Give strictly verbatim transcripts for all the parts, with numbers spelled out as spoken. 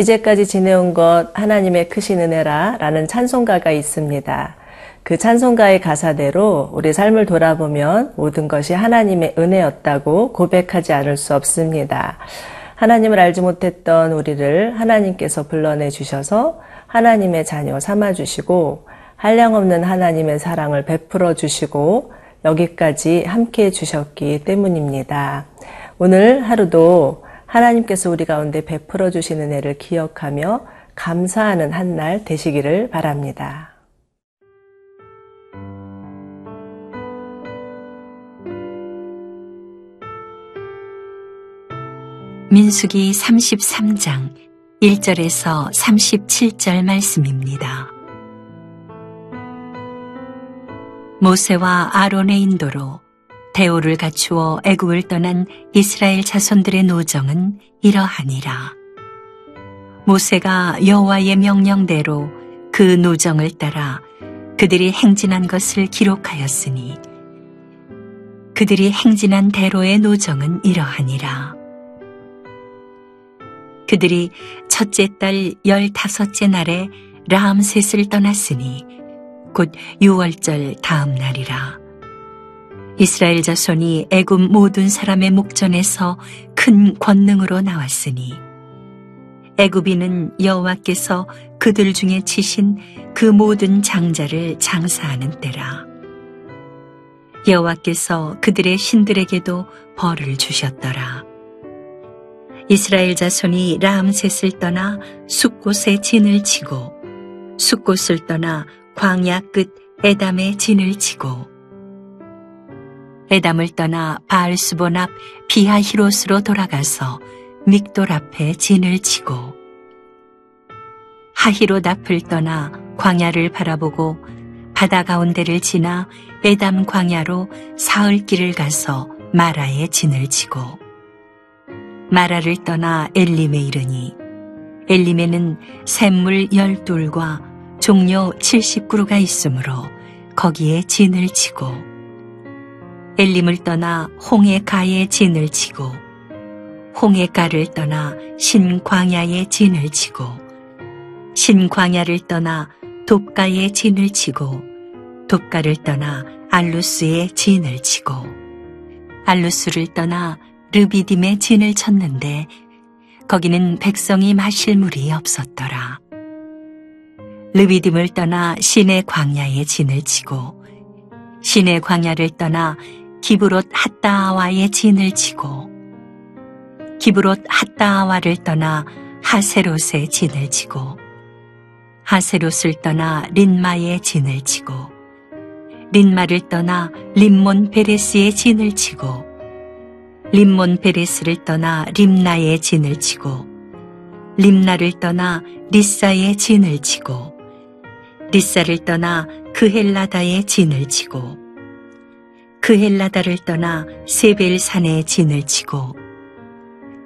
이제까지 지내온 것 하나님의 크신 은혜라 라는 찬송가가 있습니다. 그 찬송가의 가사대로 우리 삶을 돌아보면 모든 것이 하나님의 은혜였다고 고백하지 않을 수 없습니다. 하나님을 알지 못했던 우리를 하나님께서 불러내 주셔서 하나님의 자녀 삼아주시고 한량없는 하나님의 사랑을 베풀어 주시고 여기까지 함께해 주셨기 때문입니다. 오늘 하루도 하나님께서 우리 가운데 베풀어 주시는 은혜를 기억하며 감사하는 한 날 되시기를 바랍니다. 민수기 삼십삼 장 일 절에서 삼십칠 절 말씀입니다. 모세와 아론의 인도로 대오를 갖추어 애굽을 떠난 이스라엘 자손들의 노정은 이러하니라. 모세가 여호와의 명령대로 그 노정을 따라 그들이 행진한 것을 기록하였으니 그들이 행진한 대로의 노정은 이러하니라. 그들이 첫째 달 열다섯째 날에 라암셋을 떠났으니 곧 유월절 다음 날이라. 이스라엘 자손이 애굽 모든 사람의 목전에서 큰 권능으로 나왔으니 애굽인은 여호와께서 그들 중에 치신 그 모든 장자를 장사하는 때라. 여호와께서 그들의 신들에게도 벌을 주셨더라. 이스라엘 자손이 라암셋을 떠나 숫곳에 진을 치고 숫곳을 떠나 광야 끝 에담에 진을 치고 에담을 떠나 바알수본 앞 비하히롯으로 돌아가서 믹돌 앞에 진을 치고 하히롯 앞을 떠나 광야를 바라보고 바다 가운데를 지나 에담 광야로 사흘길을 가서 마라에 진을 치고 마라를 떠나 엘림에 이르니 엘림에는 샘물 열둘과 종려 칠십 그루가 있으므로 거기에 진을 치고 엘림을 떠나 홍해가에 진을 치고 홍해가를 떠나 신광야에 진을 치고 신광야를 떠나 돕가에 진을 치고 돕가를 떠나 알루스에 진을 치고 알루스를 떠나 르비딤에 진을 쳤는데 거기는 백성이 마실 물이 없었더라. 르비딤을 떠나 시내 광야에 진을 치고 시내 광야를 떠나 기브롯 핫다아와의 진을 치고 기브롯 핫다아와를 떠나 하세롯의 진을 치고 하세롯을 떠나 린마의 진을 치고 린마를 떠나 림몬 베레스의 진을 치고 림몬 베레스를 떠나 림나의 진을 치고 림나를 떠나 리사의 진을 치고 리사를 떠나 그헬라다의 진을 치고 그헬라다를 떠나 세벨산의 진을 치고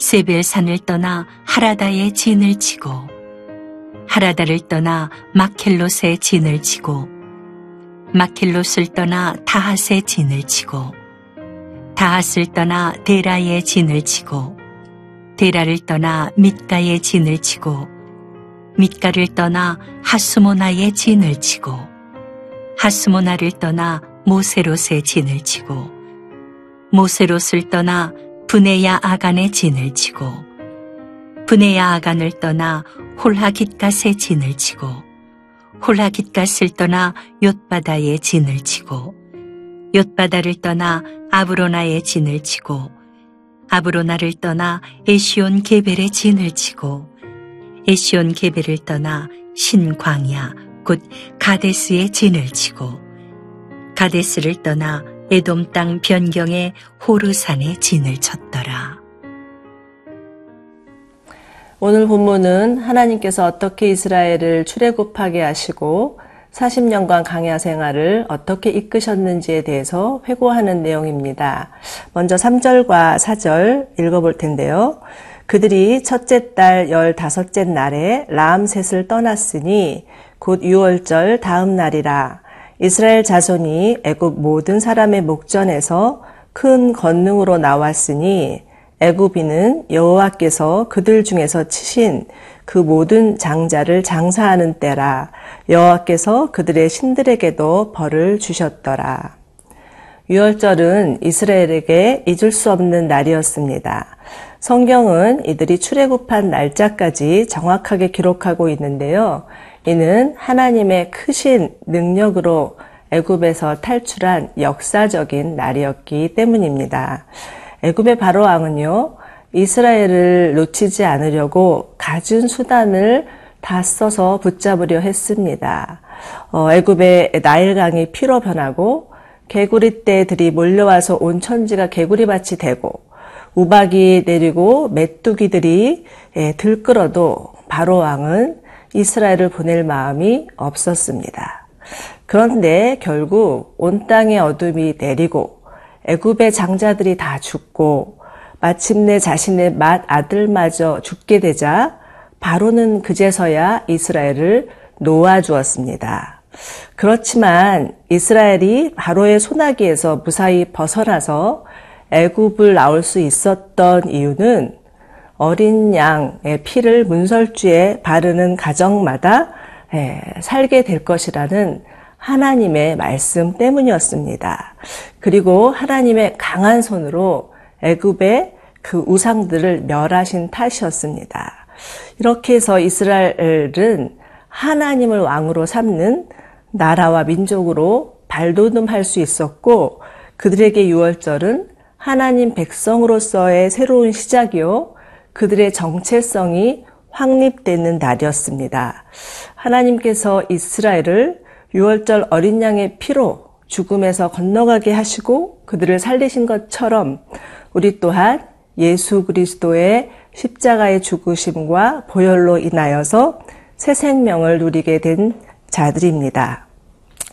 세벨산을 떠나 하라다의 진을 치고 하라다를 떠나 마켈롯의 진을 치고 마켈롯을 떠나 다핫의 진을 치고 다핫을 떠나 데라의 진을 치고 데라를 떠나 밋가의 진을 치고 밋가를 떠나 하스모나의 진을 치고 하스모나를 떠나 모세롯의 진을 치고 모세롯을 떠나 브네야 아간의 진을 치고 브네야 아간을 떠나 홀하깃갓의 진을 치고 홀하깃갓을 떠나 욤바다의 진을 치고 욤바다를 떠나 아브로나의 진을 치고 아브로나를 떠나 에시온 게벨의 진을 치고 에시온 게벨을 떠나 신광야 곧 가데스의 진을 치고 가데스를 떠나 에돔 땅 변경의 호르산의 진을 쳤더라. 오늘 본문은 하나님께서 어떻게 이스라엘을 출애굽하게 하시고 사십 년간 광야 생활을 어떻게 이끄셨는지에 대해서 회고하는 내용입니다. 먼저 삼 절과 사 절 읽어볼 텐데요. 그들이 첫째 달 열다섯째 날에 라암셋을 떠났으니 곧 유월절 다음 날이라. 이스라엘 자손이 애굽 모든 사람의 목전에서 큰 건능으로 나왔으니 애굽인은 여호와께서 그들 중에서 치신 그 모든 장자를 장사하는 때라. 여호와께서 그들의 신들에게도 벌을 주셨더라. 유월절은 이스라엘에게 잊을 수 없는 날이었습니다. 성경은 이들이 출애굽한 날짜까지 정확하게 기록하고 있는데요. 이는 하나님의 크신 능력으로 애굽에서 탈출한 역사적인 날이었기 때문입니다. 애굽의 바로왕은요, 이스라엘을 놓치지 않으려고 갖은 수단을 다 써서 붙잡으려 했습니다. 어, 애굽의 나일강이 피로 변하고 개구리떼들이 몰려와서 온 천지가 개구리밭이 되고 우박이 내리고 메뚜기들이 예, 들끓어도 바로왕은 이스라엘을 보낼 마음이 없었습니다. 그런데 결국 온 땅의 어둠이 내리고 애굽의 장자들이 다 죽고 마침내 자신의 맏아들마저 죽게 되자 바로는 그제서야 이스라엘을 놓아주었습니다. 그렇지만 이스라엘이 바로의 손아귀에서 무사히 벗어나서 애굽을 나올 수 있었던 이유는 어린 양의 피를 문설주에 바르는 가정마다 살게 될 것이라는 하나님의 말씀 때문이었습니다. 그리고 하나님의 강한 손으로 애굽의 그 우상들을 멸하신 탓이었습니다. 이렇게 해서 이스라엘은 하나님을 왕으로 삼는 나라와 민족으로 발돋움할 수 있었고, 그들에게 유월절은 하나님 백성으로서의 새로운 시작이요, 그들의 정체성이 확립되는 날이었습니다. 하나님께서 이스라엘을 유월절 어린 양의 피로 죽음에서 건너가게 하시고 그들을 살리신 것처럼 우리 또한 예수 그리스도의 십자가의 죽으심과 보혈로 인하여서 새 생명을 누리게 된 자들입니다.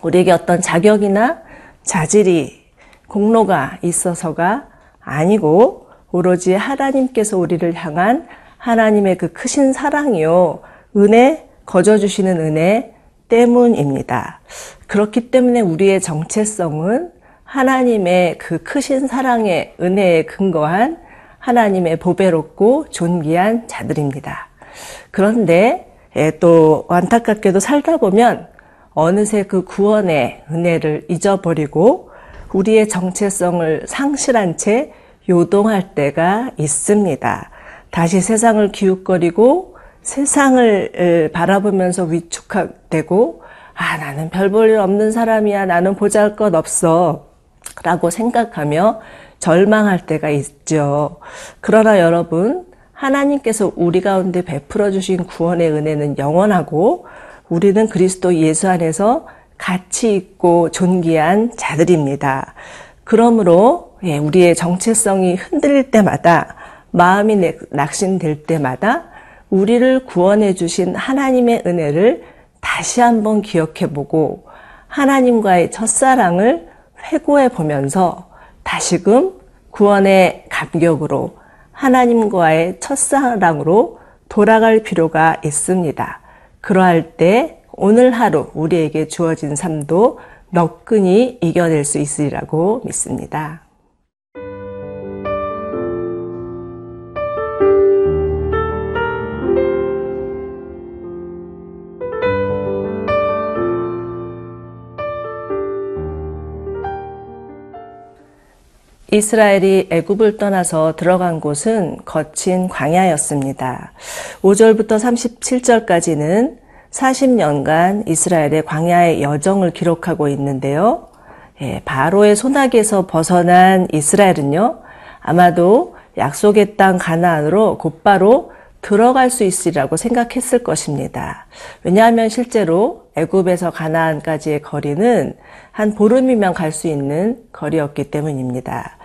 우리에게 어떤 자격이나 자질이, 공로가 있어서가 아니고 오로지 하나님께서 우리를 향한 하나님의 그 크신 사랑이요, 은혜, 거저 주시는 은혜 때문입니다. 그렇기 때문에 우리의 정체성은 하나님의 그 크신 사랑의 은혜에 근거한 하나님의 보배롭고 존귀한 자들입니다. 그런데 또 안타깝게도 살다 보면 어느새 그 구원의 은혜를 잊어버리고 우리의 정체성을 상실한 채 요동할 때가 있습니다. 다시 세상을 기웃거리고 세상을 바라보면서 위축되고, 아, 나는 별 볼 일 없는 사람이야, 나는 보잘 것 없어 라고 생각하며 절망할 때가 있죠. 그러나 여러분, 하나님께서 우리 가운데 베풀어 주신 구원의 은혜는 영원하고 우리는 그리스도 예수 안에서 가치 있고 존귀한 자들입니다. 그러므로 우리의 정체성이 흔들릴 때마다, 마음이 낙심될 때마다 우리를 구원해 주신 하나님의 은혜를 다시 한번 기억해보고 하나님과의 첫사랑을 회고해 보면서 다시금 구원의 감격으로, 하나님과의 첫사랑으로 돌아갈 필요가 있습니다. 그러할 때 오늘 하루 우리에게 주어진 삶도 너끈히 이겨낼 수 있으리라고 믿습니다. 이스라엘이 애굽을 떠나서 들어간 곳은 거친 광야였습니다. 오 절부터 삼십칠 절까지는 사십 년간 이스라엘의 광야의 여정을 기록하고 있는데요. 예, 바로의 손아귀에서 벗어난 이스라엘은요, 아마도 약속의 땅 가나안으로 곧바로 들어갈 수 있으리라고 생각했을 것입니다. 왜냐하면 실제로 애굽에서 가나안까지의 거리는 한 보름이면 갈 수 있는 거리였기 때문입니다.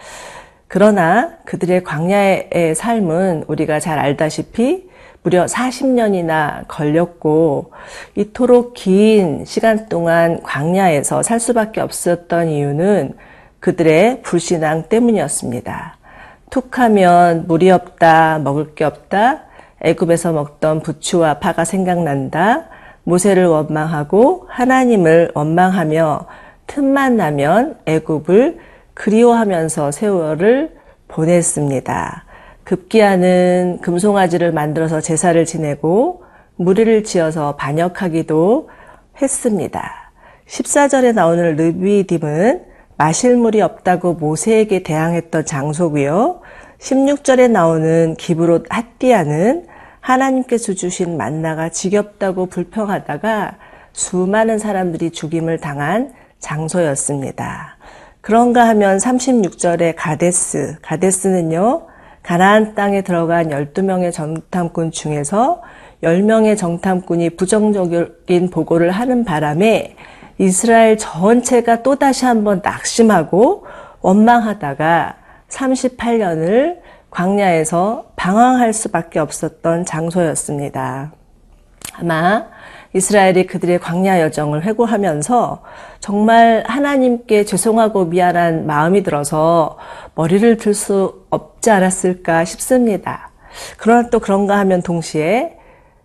그러나 그들의 광야의 삶은 우리가 잘 알다시피 무려 사십 년이나 걸렸고 이토록 긴 시간 동안 광야에서 살 수밖에 없었던 이유는 그들의 불신앙 때문이었습니다. 툭하면 물이 없다, 먹을 게 없다, 애굽에서 먹던 부추와 파가 생각난다, 모세를 원망하고 하나님을 원망하며 틈만 나면 애굽을 그리워하면서 세월을 보냈습니다. 급기야는 금송아지를 만들어서 제사를 지내고 무리를 지어서 반역하기도 했습니다. 십사 절에 나오는 르비딤은 마실 물이 없다고 모세에게 대항했던 장소고요. 십육 절에 나오는 기브롯 핫디아는 하나님께서 주신 만나가 지겹다고 불평하다가 수많은 사람들이 죽임을 당한 장소였습니다. 그런가 하면 삼십육 절의 가데스, 가데스는요. 가나안 땅에 들어간 열두 명의 정탐꾼 중에서 열 명의 정탐꾼이 부정적인 보고를 하는 바람에 이스라엘 전체가 또다시 한번 낙심하고 원망하다가 삼십팔 년을 광야에서 방황할 수밖에 없었던 장소였습니다. 아마 이스라엘이 그들의 광야 여정을 회고하면서 정말 하나님께 죄송하고 미안한 마음이 들어서 머리를 들 수 없지 않았을까 싶습니다. 그러나 또 그런가 하면 동시에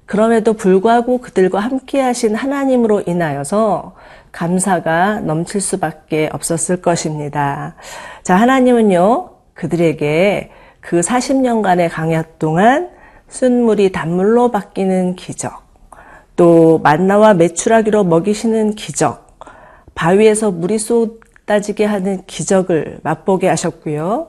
그럼에도 불구하고 그들과 함께 하신 하나님으로 인하여서 감사가 넘칠 수밖에 없었을 것입니다. 자, 하나님은요, 그들에게 그 사십 년간의 광야 동안 쓴물이 단물로 바뀌는 기적, 또 만나와 메추라기로 먹이시는 기적, 바위에서 물이 쏟아지게 하는 기적을 맛보게 하셨고요.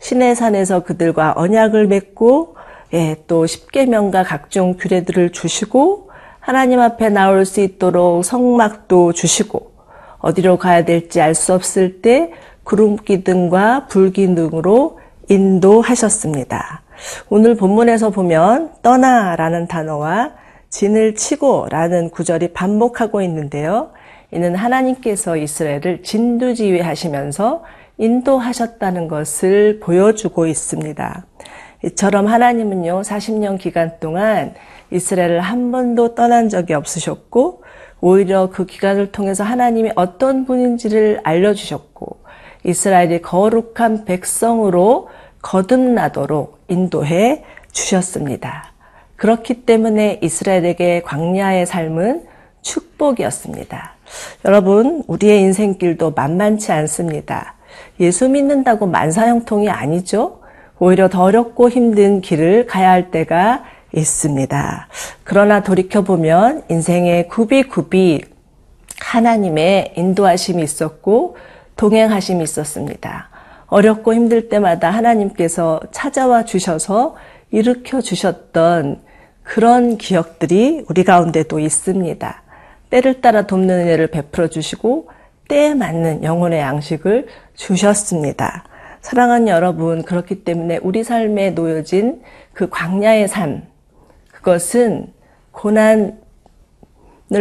시내산에서 그들과 언약을 맺고 예, 또 십계명과 각종 규례들을 주시고 하나님 앞에 나올 수 있도록 성막도 주시고 어디로 가야 될지 알 수 없을 때 구름기둥과 불기둥으로 인도하셨습니다. 오늘 본문에서 보면 떠나라는 단어와 진을 치고 라는 구절이 반복하고 있는데요. 이는 하나님께서 이스라엘을 진두지휘하시면서 인도하셨다는 것을 보여주고 있습니다. 이처럼 하나님은요, 사십 년 기간 동안 이스라엘을 한 번도 떠난 적이 없으셨고 오히려 그 기간을 통해서 하나님이 어떤 분인지를 알려주셨고 이스라엘이 거룩한 백성으로 거듭나도록 인도해 주셨습니다. 그렇기 때문에 이스라엘에게 광야의 삶은 축복이었습니다. 여러분, 우리의 인생길도 만만치 않습니다. 예수 믿는다고 만사형통이 아니죠. 오히려 더 어렵고 힘든 길을 가야 할 때가 있습니다. 그러나 돌이켜보면 인생의 굽이굽이 하나님의 인도하심이 있었고 동행하심이 있었습니다. 어렵고 힘들 때마다 하나님께서 찾아와 주셔서 일으켜 주셨던 그런 기억들이 우리 가운데도 있습니다. 때를 따라 돕는 은혜를 베풀어 주시고 때에 맞는 영혼의 양식을 주셨습니다. 사랑하는 여러분, 그렇기 때문에 우리 삶에 놓여진 그 광야의 삶, 그것은 고난을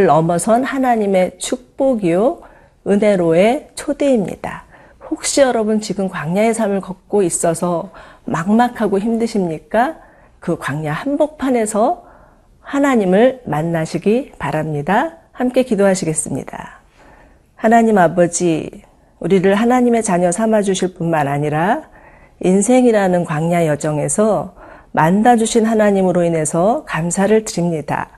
넘어선 하나님의 축복이요, 은혜로의 초대입니다. 혹시 여러분 지금 광야의 삶을 걷고 있어서 막막하고 힘드십니까? 그 광야 한복판에서 하나님을 만나시기 바랍니다. 함께 기도하시겠습니다. 하나님 아버지, 우리를 하나님의 자녀 삼아주실 뿐만 아니라 인생이라는 광야 여정에서 만나주신 하나님으로 인해서 감사를 드립니다.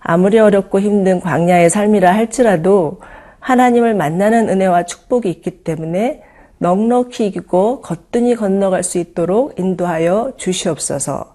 아무리 어렵고 힘든 광야의 삶이라 할지라도 하나님을 만나는 은혜와 축복이 있기 때문에 넉넉히 이기고 거뜬히 건너갈 수 있도록 인도하여 주시옵소서.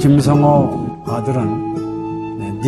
김성호 아들은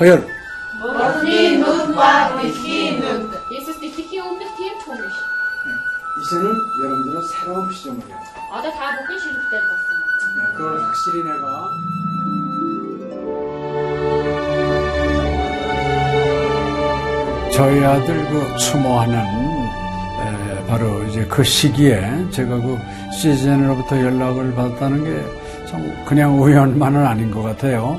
허연. 이제는 여러분들은 새로운 시점을 해요. 어제 다 보기 싫을 것 같습니다. 그걸 확실히 내가. 저희 아들 그 추모하는 에, 바로 이제 그 시기에 제가 그 씨지엔으로부터 연락을 받았다는 게 참 그냥 우연만은 아닌 것 같아요.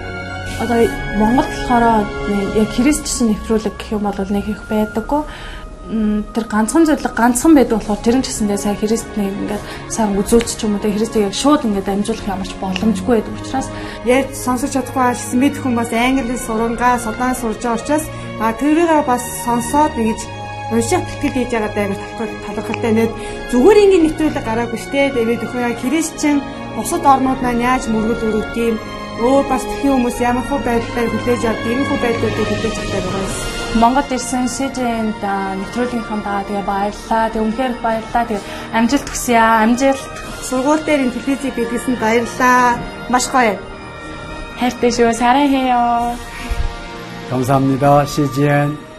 Одоо Монгол болохоор яг Христосны нэвтрүүлэг гэх юм бол нэг их байдаггүй. Тэр ганцхан зөвлөг ганцхан байдаг болохоор тэрэн гэсэндээ сая Христний ингээд сайн үзүүлч ч юм уу тэ Христийг яг шууд ингээд амжуулах ямарч боломжгүй байдаг учраас ярьж сонсож чадахгүй байсан бид хүмүүс англи сурангаа судаан сурж байгаа учраас а тэрийг бас сонсоод ингэж уншаад тэтгэл хийж байгаа даа талхал талхалтай нэг зүгээр ингээд нэвтрүүлэг гараагүй штэ тэгээд өхөө яг Христчин бусад орнууд маань яаж мөргөл өрөвдөйм 오, 바스티오무스 야마호 발달 굴레자 디미호 발달도 굴레자다고요. 뭔가 들선 시즌다 니트로딩 한다. 되게 바일라, 되게 웅케르 바일라, 되게 암질 투스야, 암질. 소고 때린 디피지 비디슨 바일라, 마시고요. 헬 때시오 사랑해요. 감사합니다, 씨지엔.